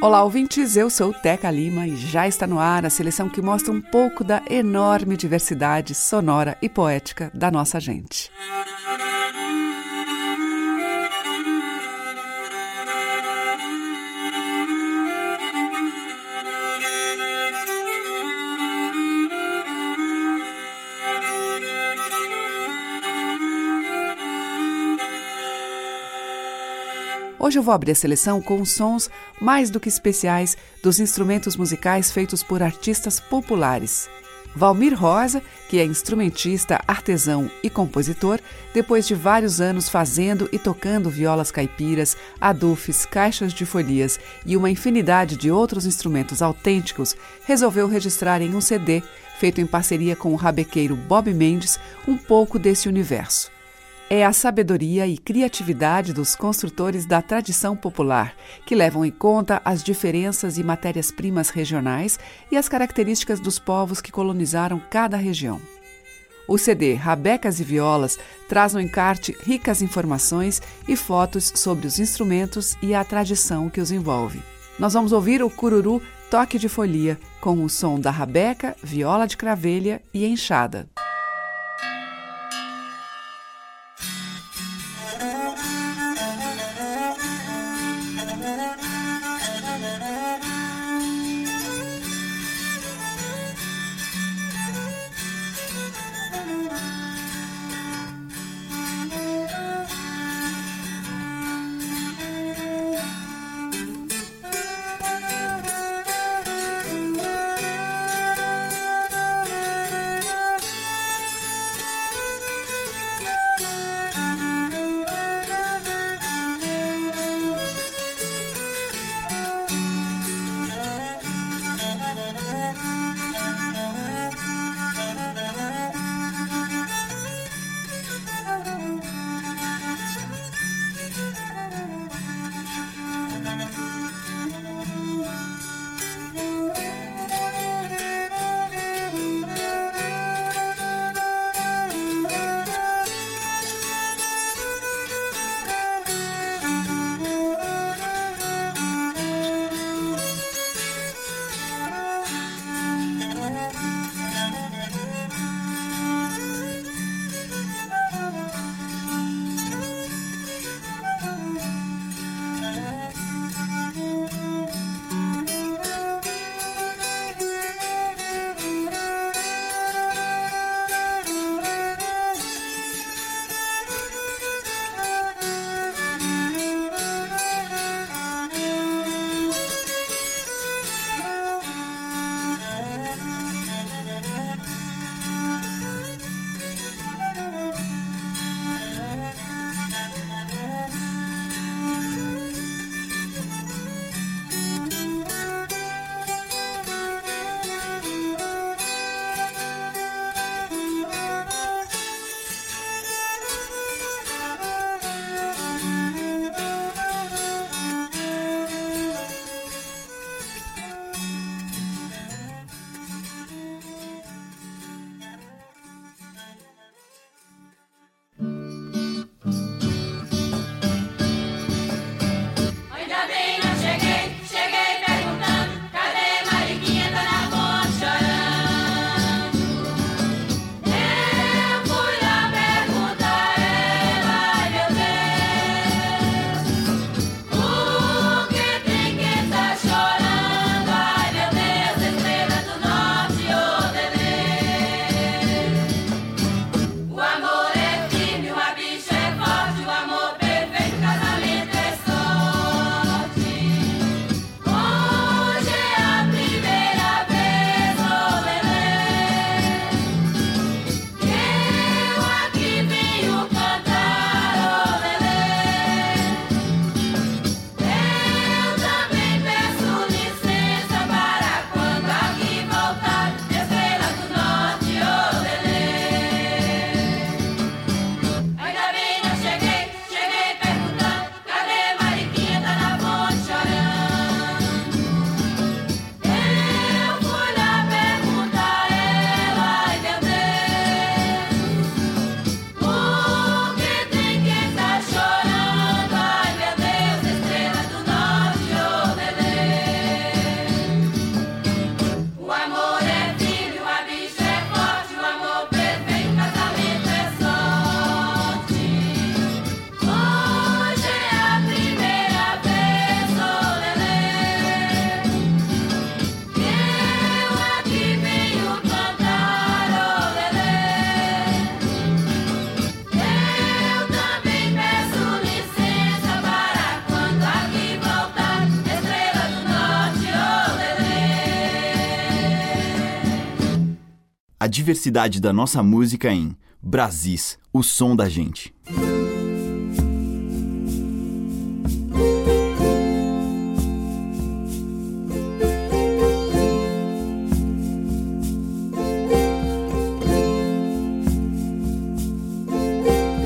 Olá, ouvintes, eu sou Teca Lima e já está no ar a seleção que mostra um pouco da enorme diversidade sonora e poética da nossa gente. Hoje eu vou abrir a seleção com sons mais do que especiais dos instrumentos musicais feitos por artistas populares. Valmir Rosa, que é instrumentista, artesão e compositor, depois de vários anos fazendo e tocando violas caipiras, adufes, caixas de folias e uma infinidade de outros instrumentos autênticos, resolveu registrar em um CD, feito em parceria com o rabequeiro Bob Mendes, um pouco desse universo. É a sabedoria e criatividade dos construtores da tradição popular, que levam em conta as diferenças e matérias-primas regionais e as características dos povos que colonizaram cada região. O CD Rabecas e Violas traz no encarte ricas informações e fotos sobre os instrumentos e a tradição que os envolve. Nós vamos ouvir o cururu Toque de Folia, com o som da rabeca, viola de cravelha e enxada. a diversidade da nossa música em Brasis, o som da gente.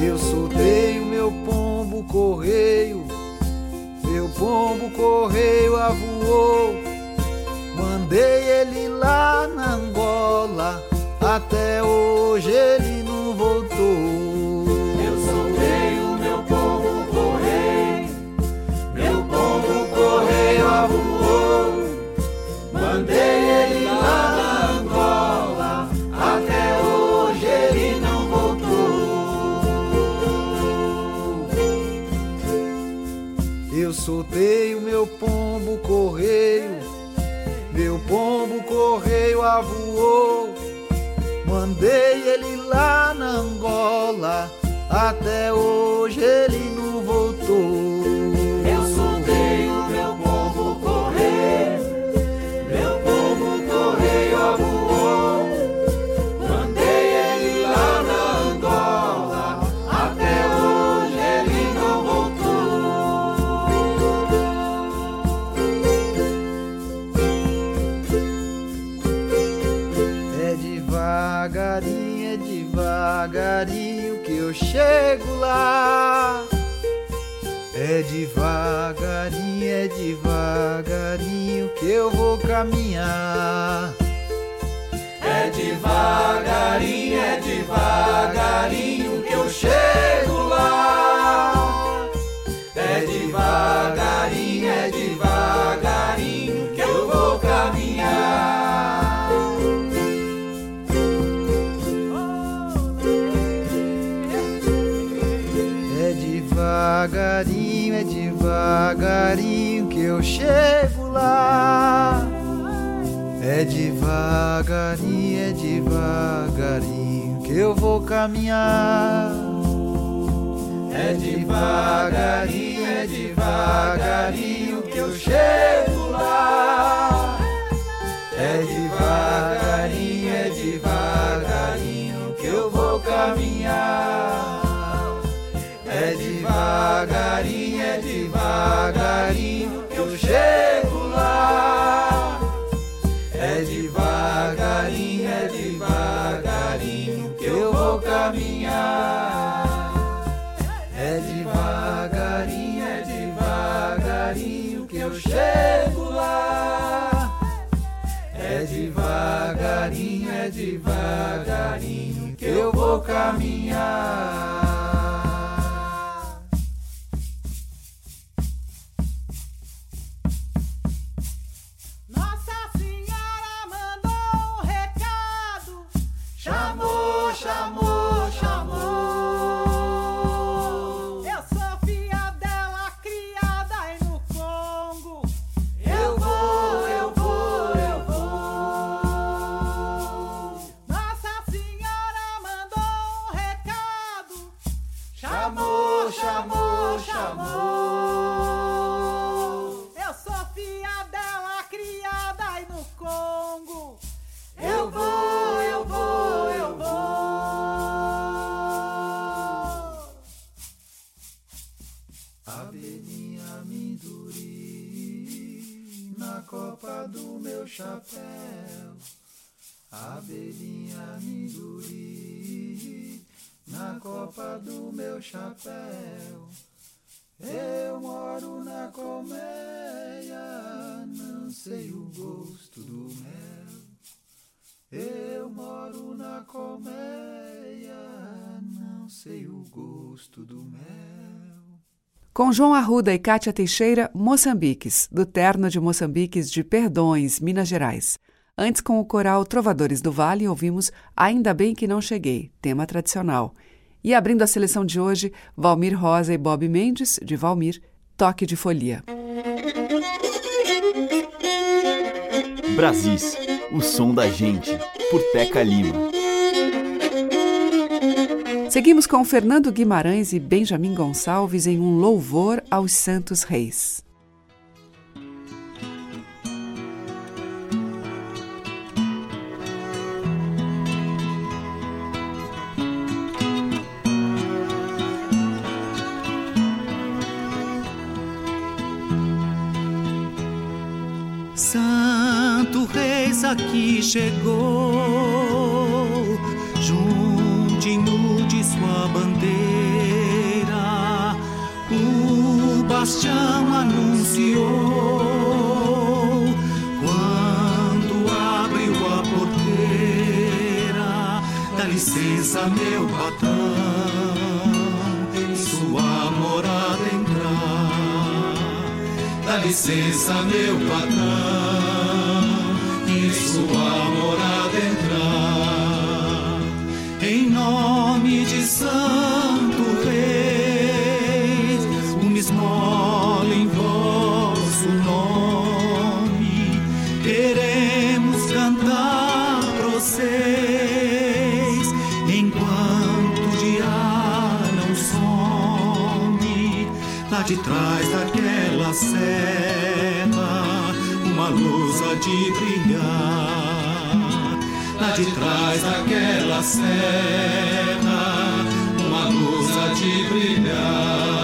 Eu soltei o meu pombo correio, meu pombo correio avoou, mandei ele lá na Angola, até hoje ele não voltou. Eu soltei o meu pombo correio, meu pombo correio avoou, mandei ele lá na Angola, até hoje ele não voltou. Eu soltei o meu pombo correio, meu pombo correio avoou, mandei ele lá na Angola, até hoje ele não voltou. Eu soltei o meu pombo correio, meu pombo correio avoou, mandei ele lá na Angola, até hoje ele não voltou. É devagarinho, é devagarinho que eu chego lá. É devagarinho que eu vou caminhar. É devagarinho que eu chego lá. É devagarinho que eu vou caminhar. É devagarinho que eu chego lá. É devagarinho que eu vou caminhar. É devagarinho que eu chego lá. É devagarinho que eu vou caminhar. É devagarinho que eu chego lá. É devagarinho que eu vou caminhar. É devagarinho que eu chego lá. É devagarinho que eu vou caminhar. Eu moro na colmeia, não sei o gosto do mel. Eu moro na colmeia, não sei o gosto do mel. Com João Arruda e Kátia Teixeira, Moçambiques, do Terno de Moçambiques de Perdões, Minas Gerais. Antes, com o coral Trovadores do Vale, ouvimos Ainda Bem Que Não Cheguei, tema tradicional. E abrindo a seleção de hoje, Valmir Rosa e Bob Mendes, de Valmir, Toque de Folia. Brasis, o som da gente, por Teca Lima. Seguimos com Fernando Guimarães e Benjamim Gonçalves em um louvor aos Santos Reis. Santo Reis aqui chegou, juntinho de sua bandeira, o bastião anunciou, quando abriu a porteira, dá licença meu patrão, sua morada entrar. Dá licença, meu patrão, e sua morada entrar. Em nome de Santo Reis, uma esmola em vosso nome, queremos cantar pra vocês, enquanto o dia não some, lá de trás daquela serra, uma luz há de brilhar, lá de trás daquela serra, uma luz há de brilhar.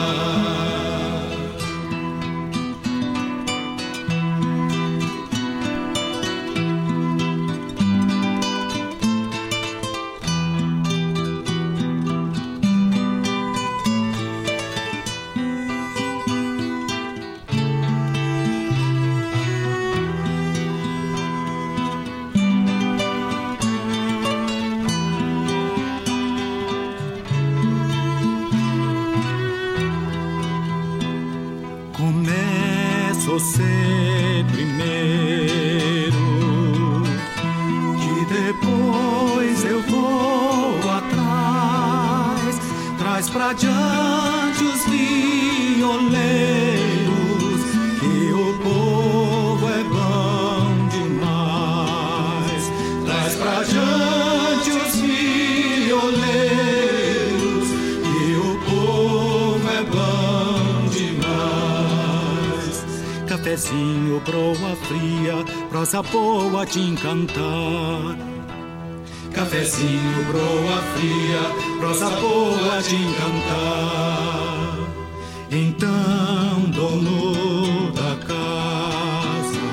Boa te encantar, cafezinho, broa fria, prosa boa te encantar. Então, dono da casa,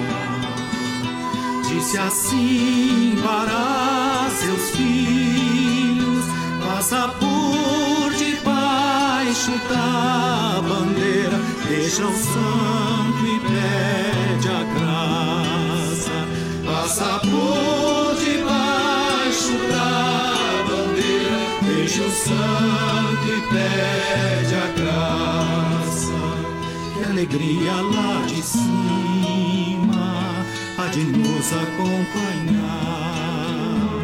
disse assim para seus filhos: passa por debaixo da bandeira, deixa o santo e pede a graça. Passa por debaixo da bandeira, deixa o santo e pede a graça. Que alegria lá de cima há de nos acompanhar.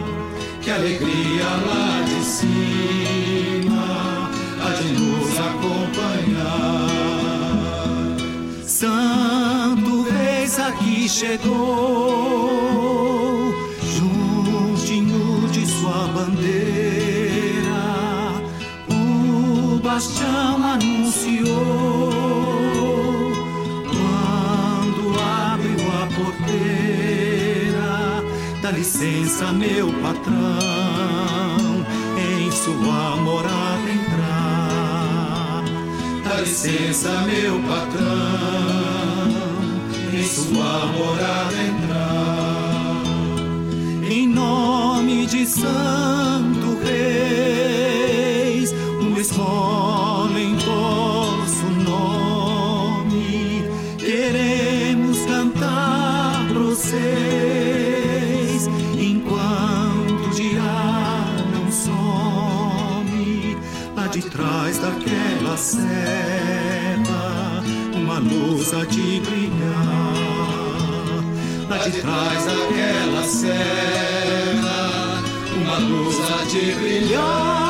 Que alegria lá de cima há de nos acompanhar. Santo Reis aqui chegou, juntinho de sua bandeira, o bastião anunciou, quando abriu a porteira, dá licença meu patrão, em sua morada entrar, dá licença meu patrão, em sua morada entrar. Em nome de Santo Reis, uma esmola em vosso nome, queremos cantar pra vocês, enquanto o dia não some, lá de trás daquela serra, uma luz há de brilhar. Lá de trás daquela serra, uma luz há de brilhar.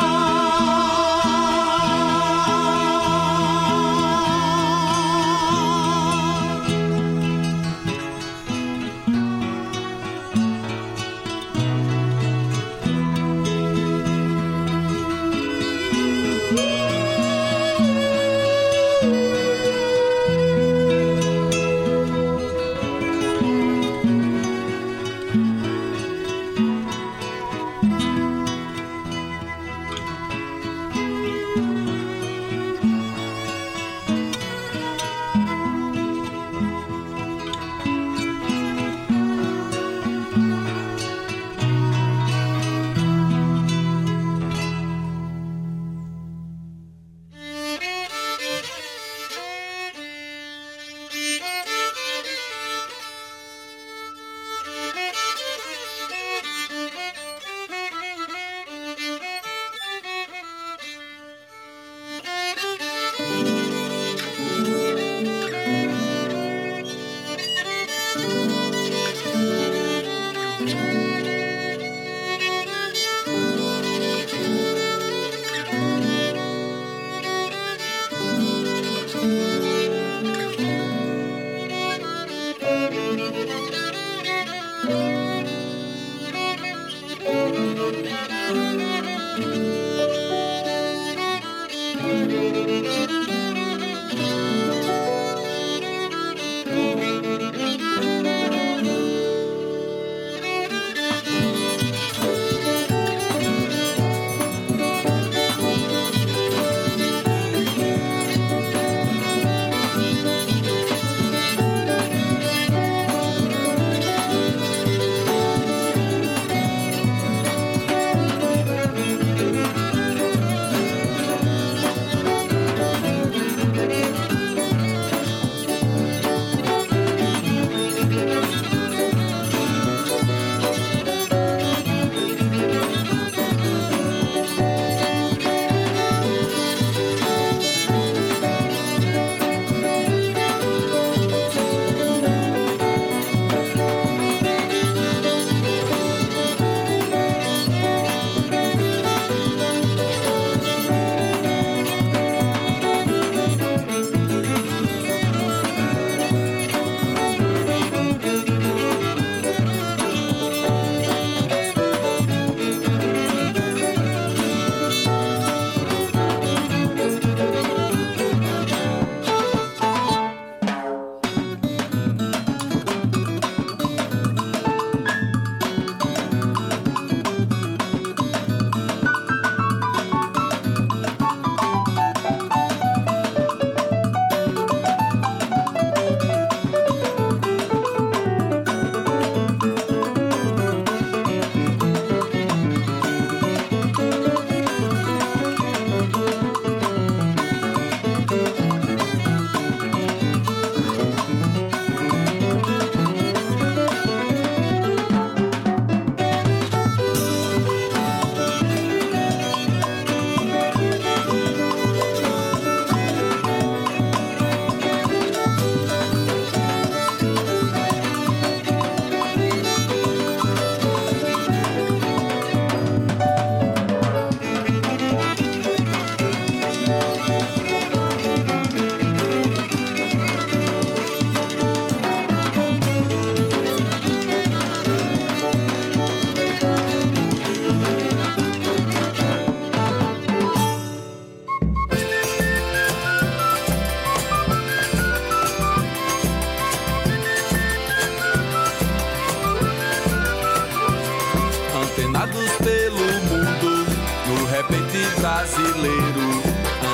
brasileiro,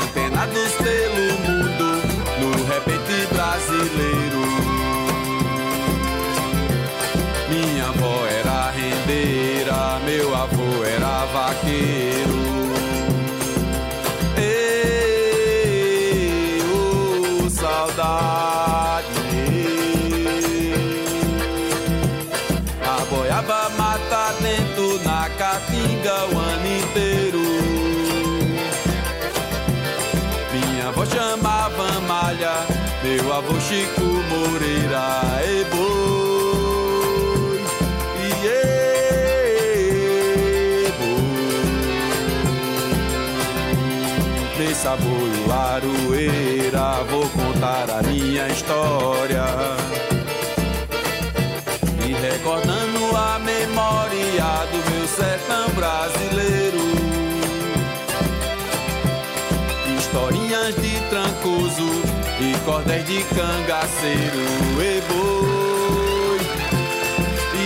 antenados pelo mundo, no repente brasileiro. Minha avó era rendeira, meu avô era vaqueiro. Ei, oh, saudade. A boiaba mata dentro na caatinga o ano inteiro. Minha avó chamava Malha, meu avô Chico Moreira. Ei, boi. Nessa boiaroeira vou contar a minha história, e recordando a memória do meu sertão brasileiro. Historinhas de trancoso e cordéis de cangaceiro. E boi, e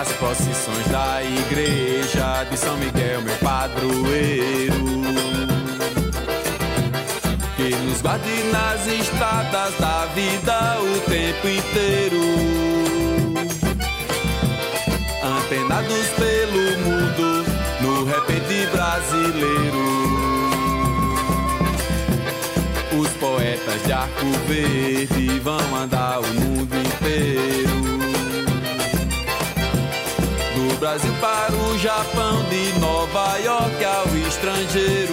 as procissões da igreja de São Miguel, meu padroeiro, que nos guarde nas estradas da vida o tempo inteiro. Antenados pelo mundo, no repente brasileiro. Os poetas de Arco Verde vão andar o mundo inteiro. Do Brasil para o Japão, de Nova York ao estrangeiro.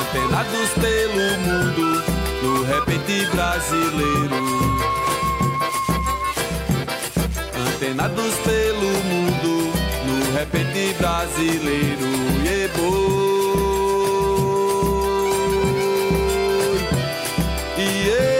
Antenados pelo mundo, do repente brasileiro. Antenados pelo mundo, do repente brasileiro. E boi, e yeah.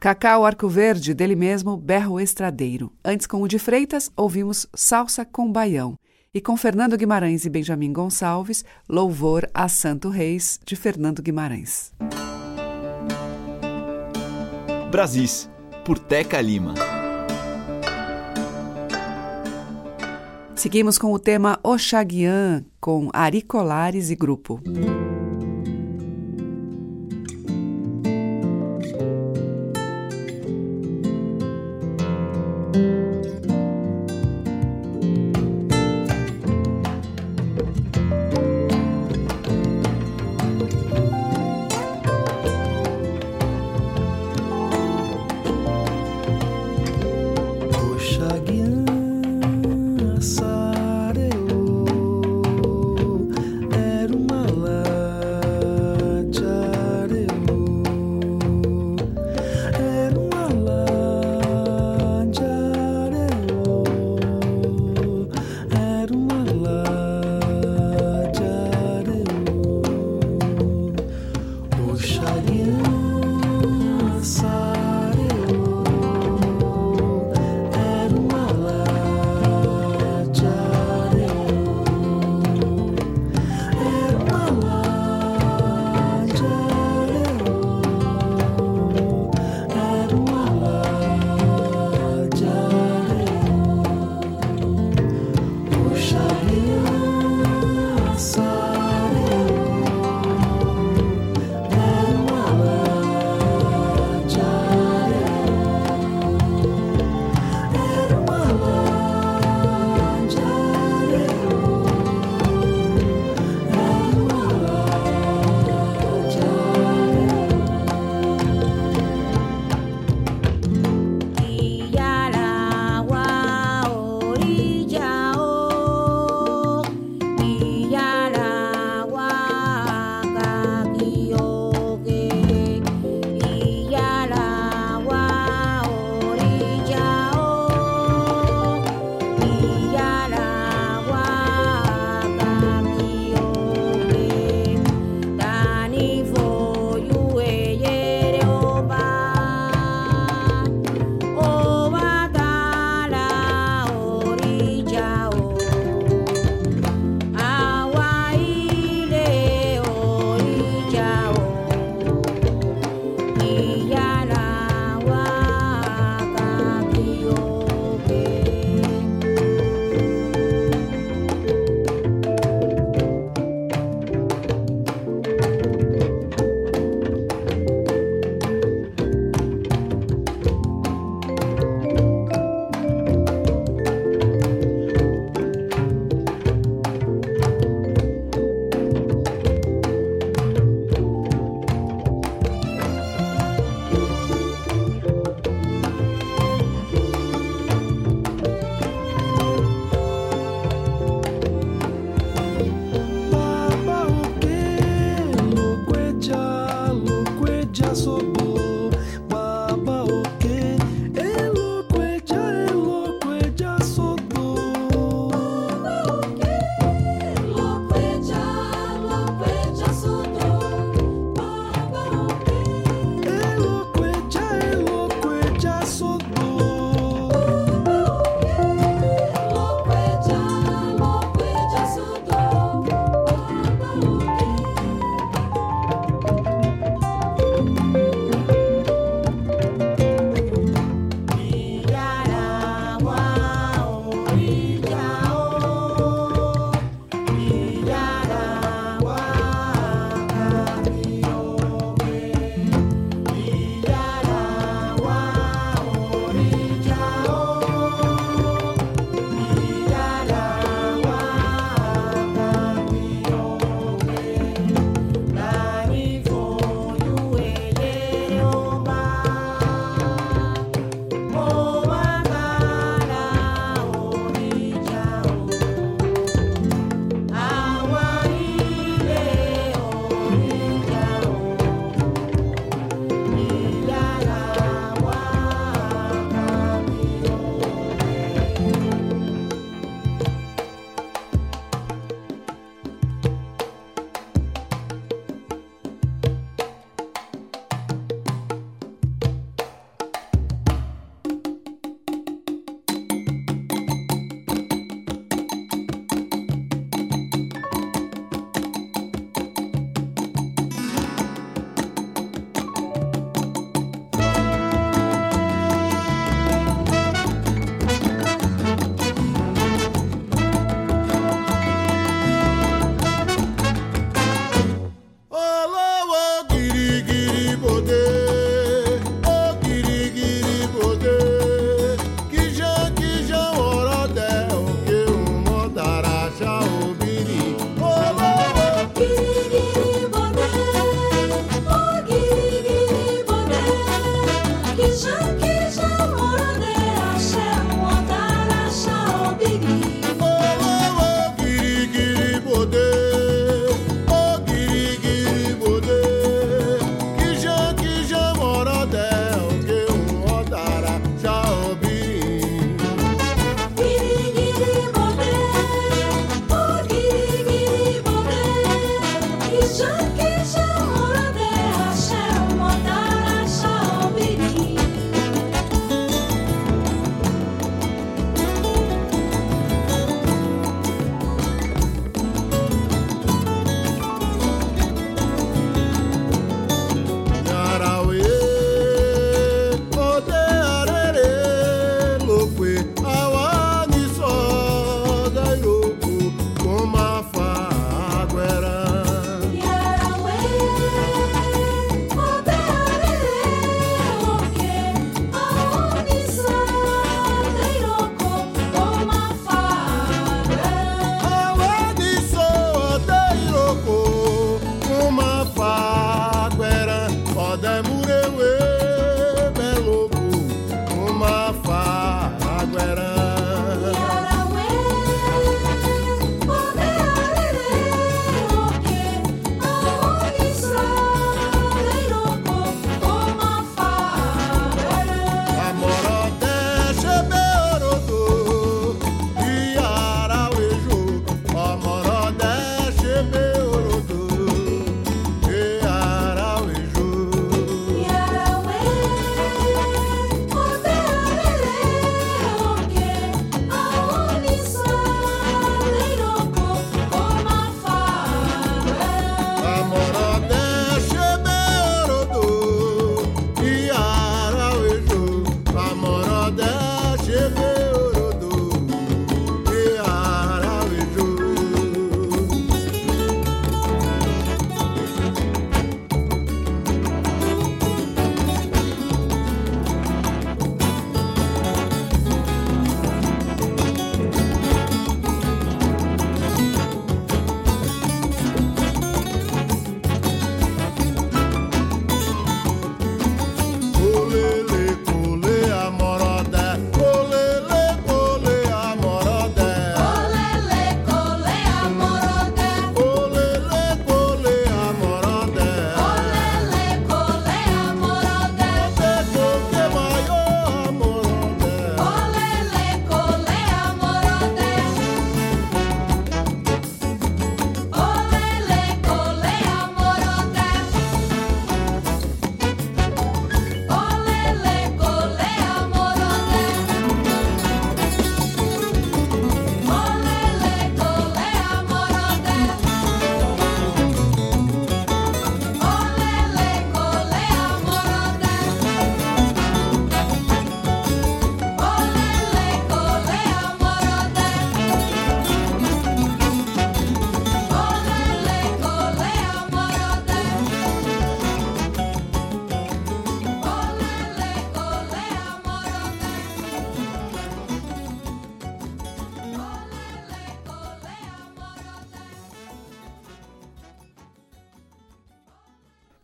Cacau Arco Verde, dele mesmo, Berro Estradeiro. Antes, com o de Freitas, ouvimos Salsa com Baião. E com Fernando Guimarães e Benjamim Gonçalves, Louvor a Santo Reis, de Fernando Guimarães. Brasis, por Teca Lima. Seguimos com o tema Oxaguian, com Ari Colares e grupo. Era uma lã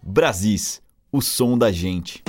Brasis, o som da gente.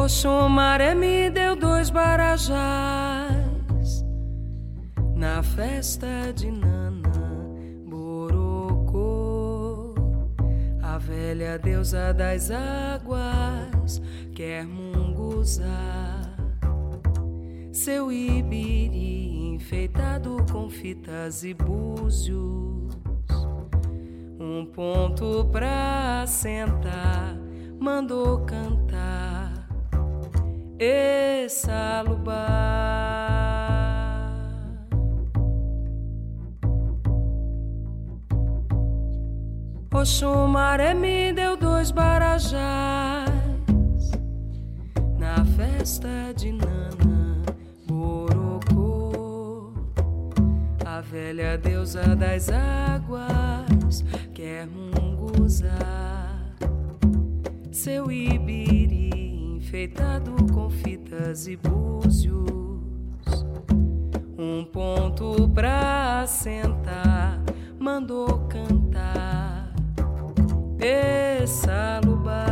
Oxumaré me deu 2 barajás na festa de Nana Borocô. A velha deusa das águas quer munguzar seu ibiri enfeitado com fitas e búzios. Um ponto pra sentar mandou cantar e salubar. Oxumaré me deu 2 barajás na festa de Nana Borocô. A velha deusa das águas quer munguzar seu ibiri enfeitado com fitas e búzios. Um ponto pra sentar mandou cantar e salubar.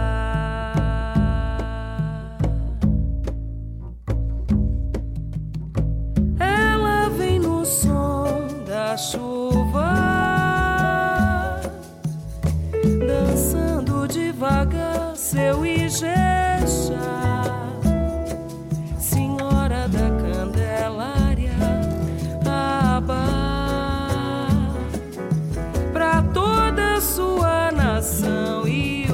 Ela vem no som da chuva, dançando devagar seu igê. Senhora da Candelária, Abá, pra toda sua nação e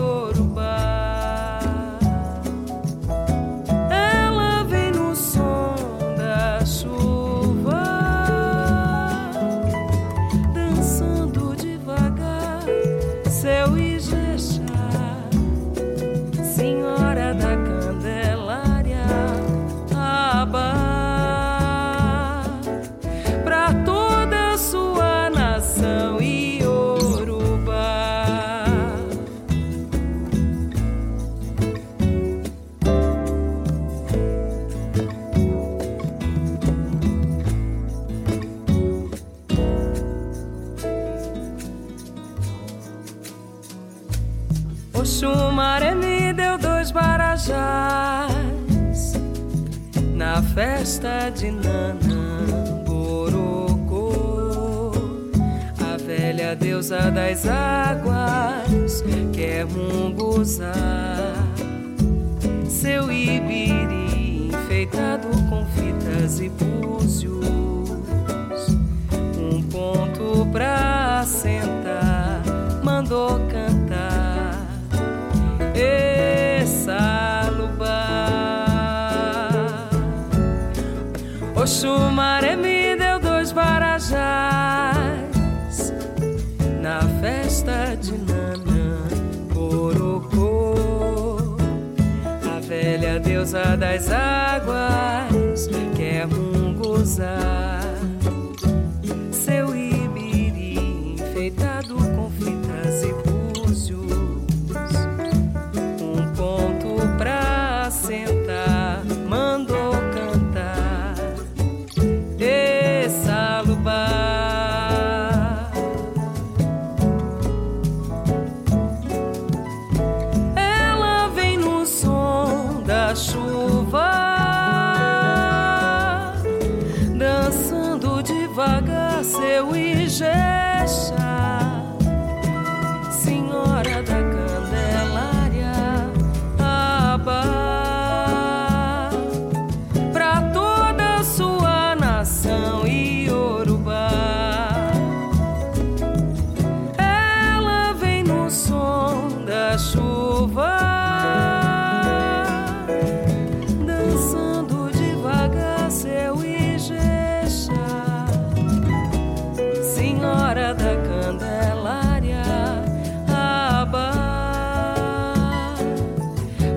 festa de Nanã Borocô, a velha deusa das águas quer munguzar seu ibiri enfeitado com fitas e búzios. Um ponto pra assentar mandou cantar Essalubá. Oxumaré me deu 2 barajás na festa de Nanã Borocô, a velha deusa das águas quer munguzar seu ibiri enfeitado com fitas e búzios. Um ponto pra sentar mandou cantar Essalubá. Ela vem no som da chuva, dançando devagar seu ijexá. Senhora da Candelária, Abá, pra toda sua nação iorubá. Ela vem no som da chuva, dançando devagar seu ijexá. Senhora da Candelária, Abá,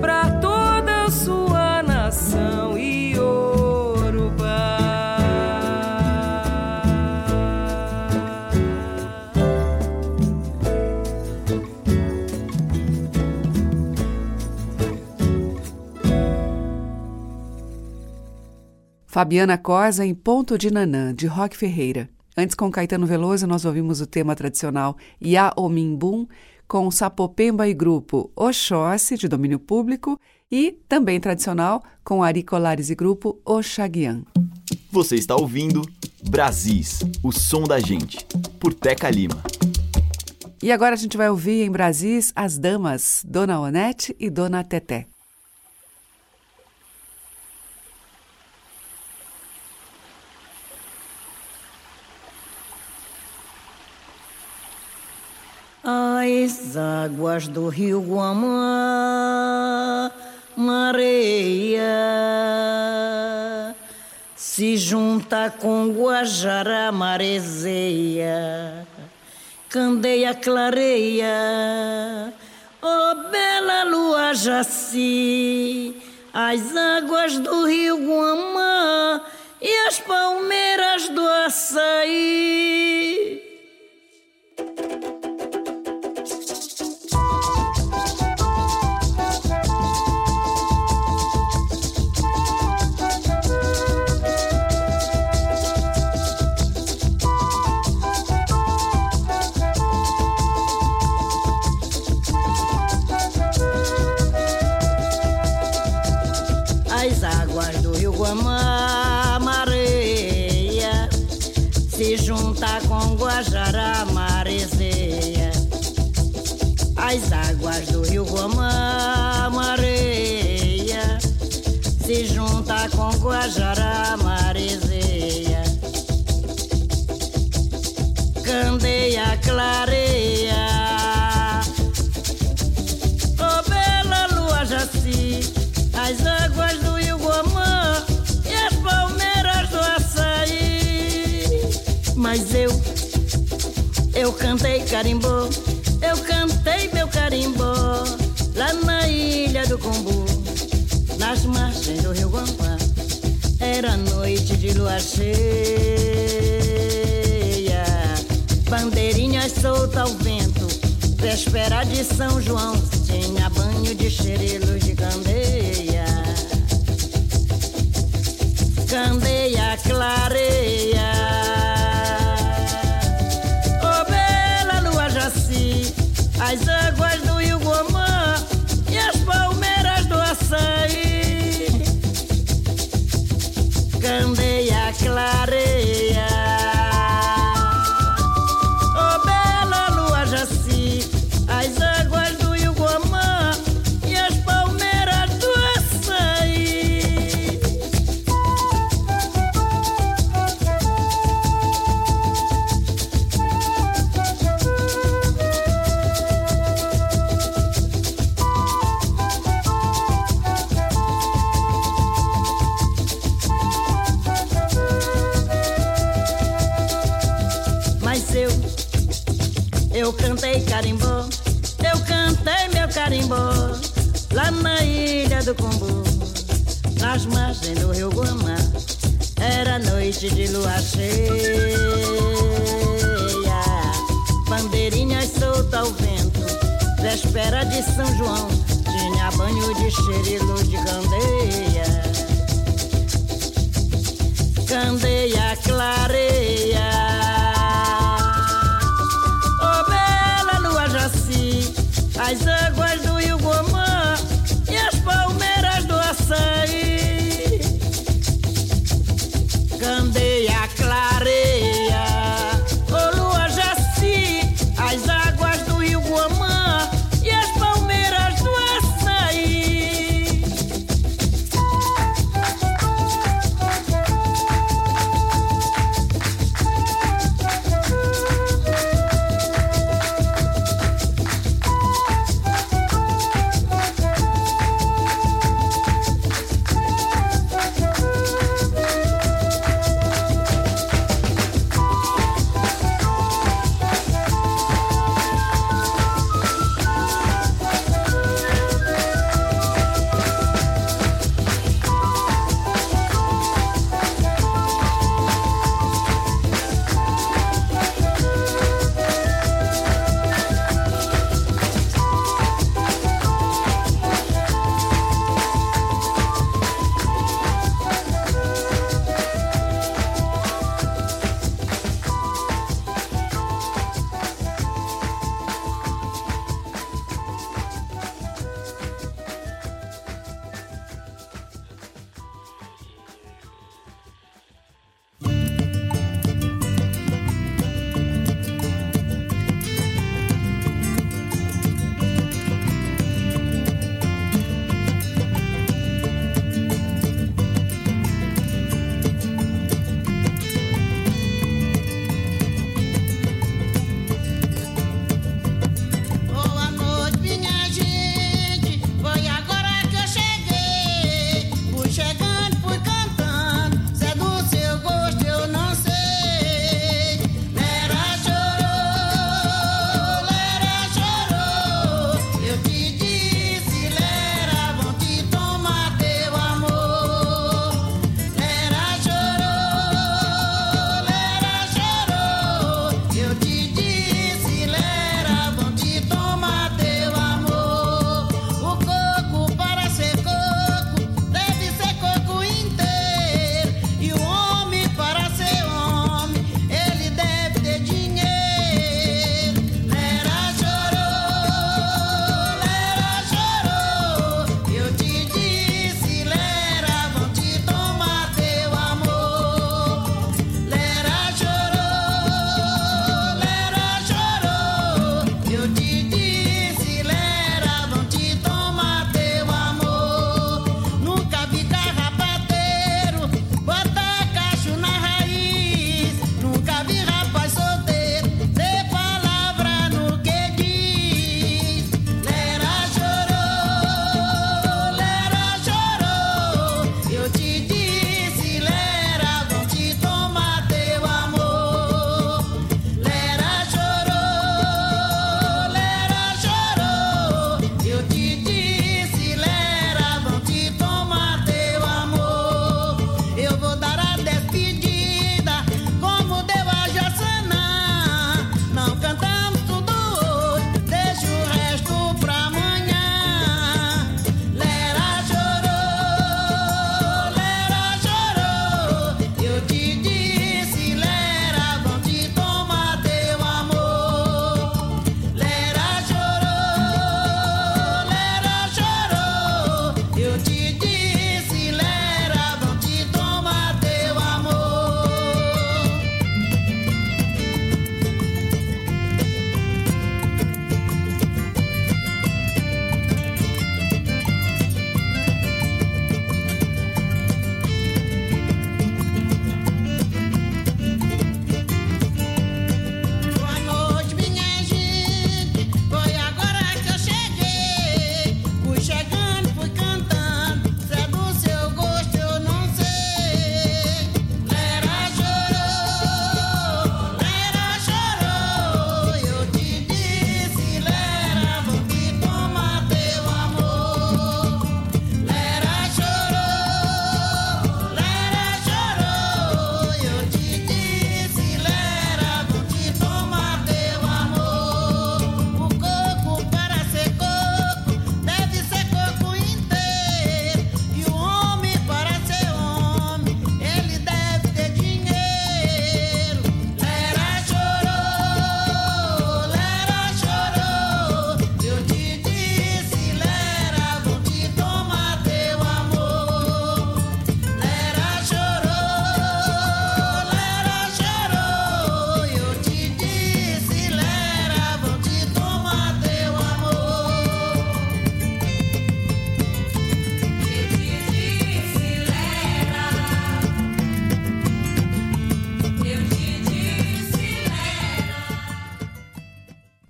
pra toda sua nação iorubá. Fabiana Cosa em Ponto de Nanã, de Roque Ferreira. Antes, com Caetano Veloso, nós ouvimos o tema tradicional Ya Omimbum, com Sapopemba e grupo Oxóssi, de domínio público, e também tradicional, com Ari Colares e grupo Oxaguian. Você está ouvindo Brasis, o som da gente, por Teca Lima. E agora a gente vai ouvir em Brasis as damas Dona Onete e Dona Teté. As águas do rio Guamá, mareia, se junta com Guajará, marezeia, candeia clareia, oh bela lua jaci. As águas do rio Guamá e as palmeiras do açaí. Guajará marezeia, as águas do rio Guamá mareia, se junta com Guajará marezeia, candeia clareia, oh bela lua jaci, as águas do rio Guamá e as palmeiras do açaí. Mas eu cantei carimbó, eu cantei meu carimbó, lá na ilha do Combu, nas margens do rio Guamá. Era noite de lua cheia, bandeirinhas soltas ao vento, véspera de São João, tinha banho de xerelos de candeia, candeia clareia. As águas do rio Guamá e as palmeiras do açaí. nasceu. Eu cantei carimbó, eu cantei meu carimbó, lá na ilha do Combu, nas margens do rio Guamá. Era noite de lua cheia, bandeirinhas solta ao vento, véspera de São João, tinha banho de xerilo de candeia. Candeia clareia, oh bela lua jaci, as águas do rio Guamá e as palmeiras do açaí. Candeia clareia, oh lua jaci, as águas do rio Guamá e as palmeiras do açaí.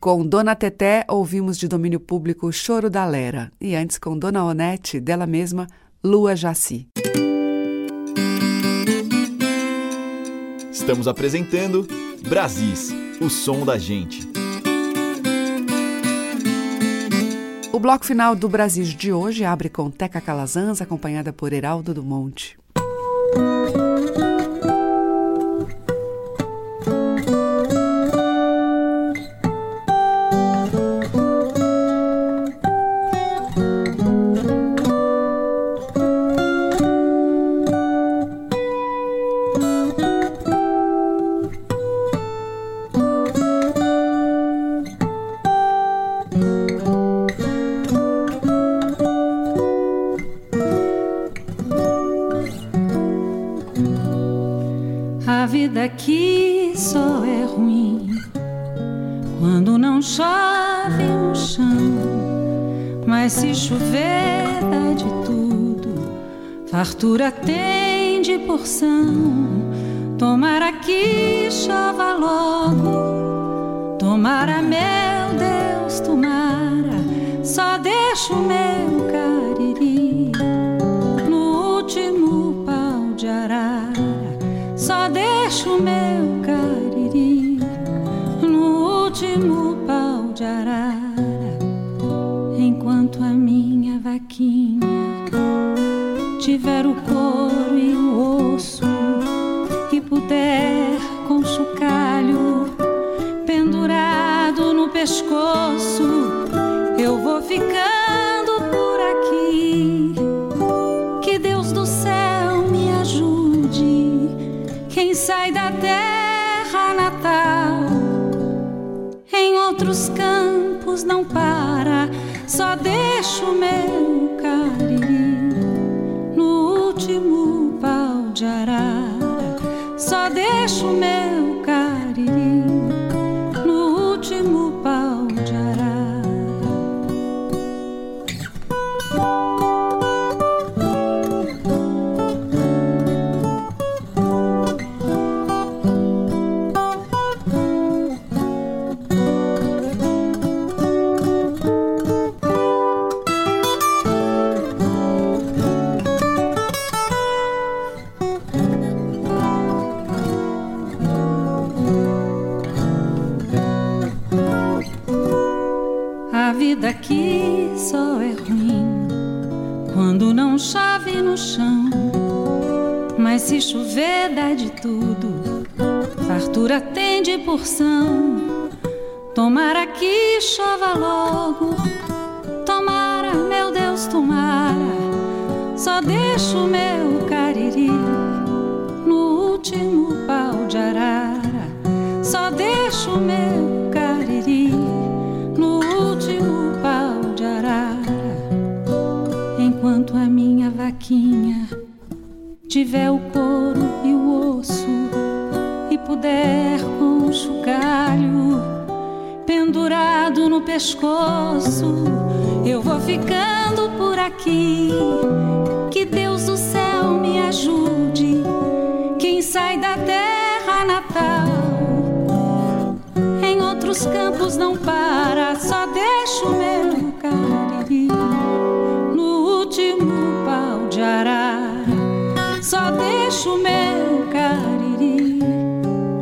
Com Dona Teté, ouvimos de domínio público Choro da Lera. E antes, com Dona Onete, dela mesma, Lua Jaci. Estamos apresentando Brasis, o som da gente. O bloco final do Brasis de hoje abre com Teca Calazans, acompanhada por Heraldo do Monte. Fartura tem de porção, tomara que chova logo, tomara, meu Deus, tomara, só deixa o meu cariri no último pau de arara, só deixa o meu cariri no último pau de arara, enquanto a minha vaquinha tiver o couro e o osso e puder com chocalho pendurado no pescoço, eu vou ficando por aqui. Que Deus do céu me ajude, quem sai da terra natal em outros campos não para, só deixa o meu cariri último pau de arara, só deixo o meu cariri no último pau de Daqui só é ruim quando não chove no chão, mas se chover dá de tudo, fartura tem de porção, tomara que chova logo, tomara, meu Deus, tomara, só deixa o meu cariri no último pau de arara, só deixa o meu cariri no último pau de arara, enquanto a minha vaquinha tiver o couro e o osso e puder com o chocalho pendurado no pescoço, eu vou ficando por aqui. Que Deus do céu me ajude, quem sai da terra natal os campos não para, só deixo o meu cariri no último pau de arara, só deixo o meu cariri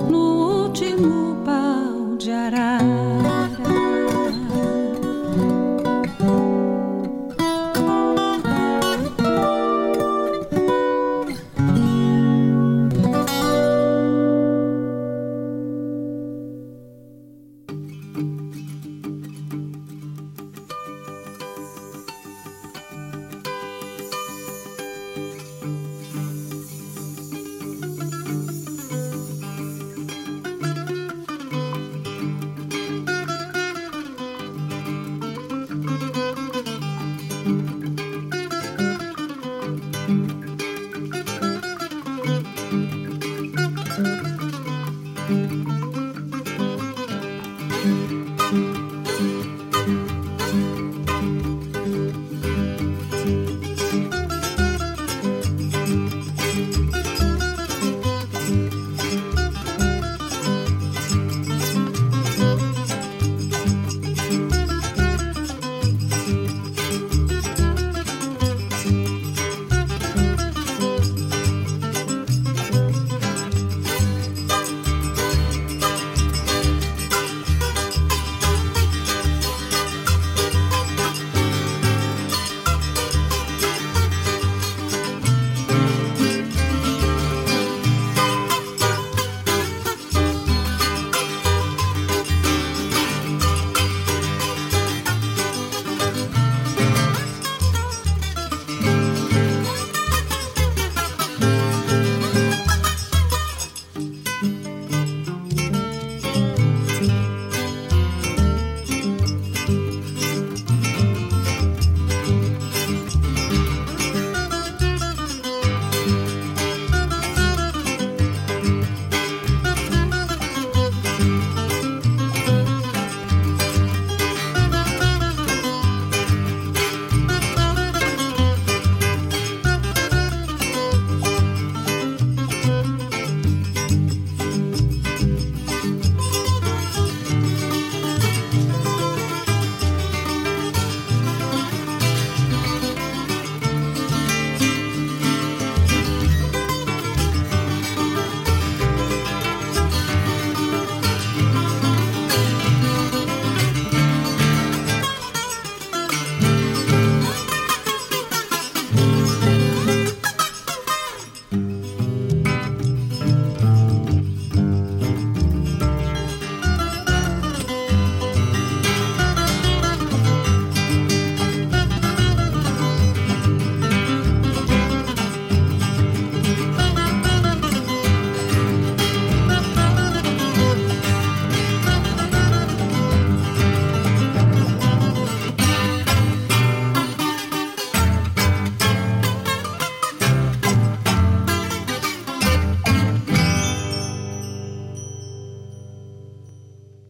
no último pau de arara.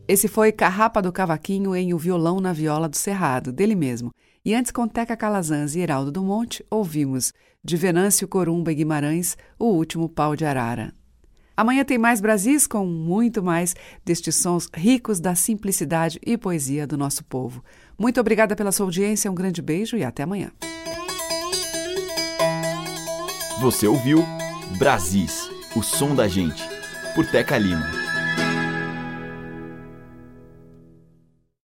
Esse foi Carrapa do Cavaquinho em O Violão na Viola do Cerrado, dele mesmo. E antes, com Teca Calazans e Heraldo do Monte, ouvimos de Venâncio, Corumba e Guimarães, O Último Pau de Arara. Amanhã tem mais Brasis, com muito mais destes sons ricos da simplicidade e poesia do nosso povo. Muito obrigada pela sua audiência, um grande beijo e até amanhã. Você ouviu Brasis, o som da gente, por Teca Lima.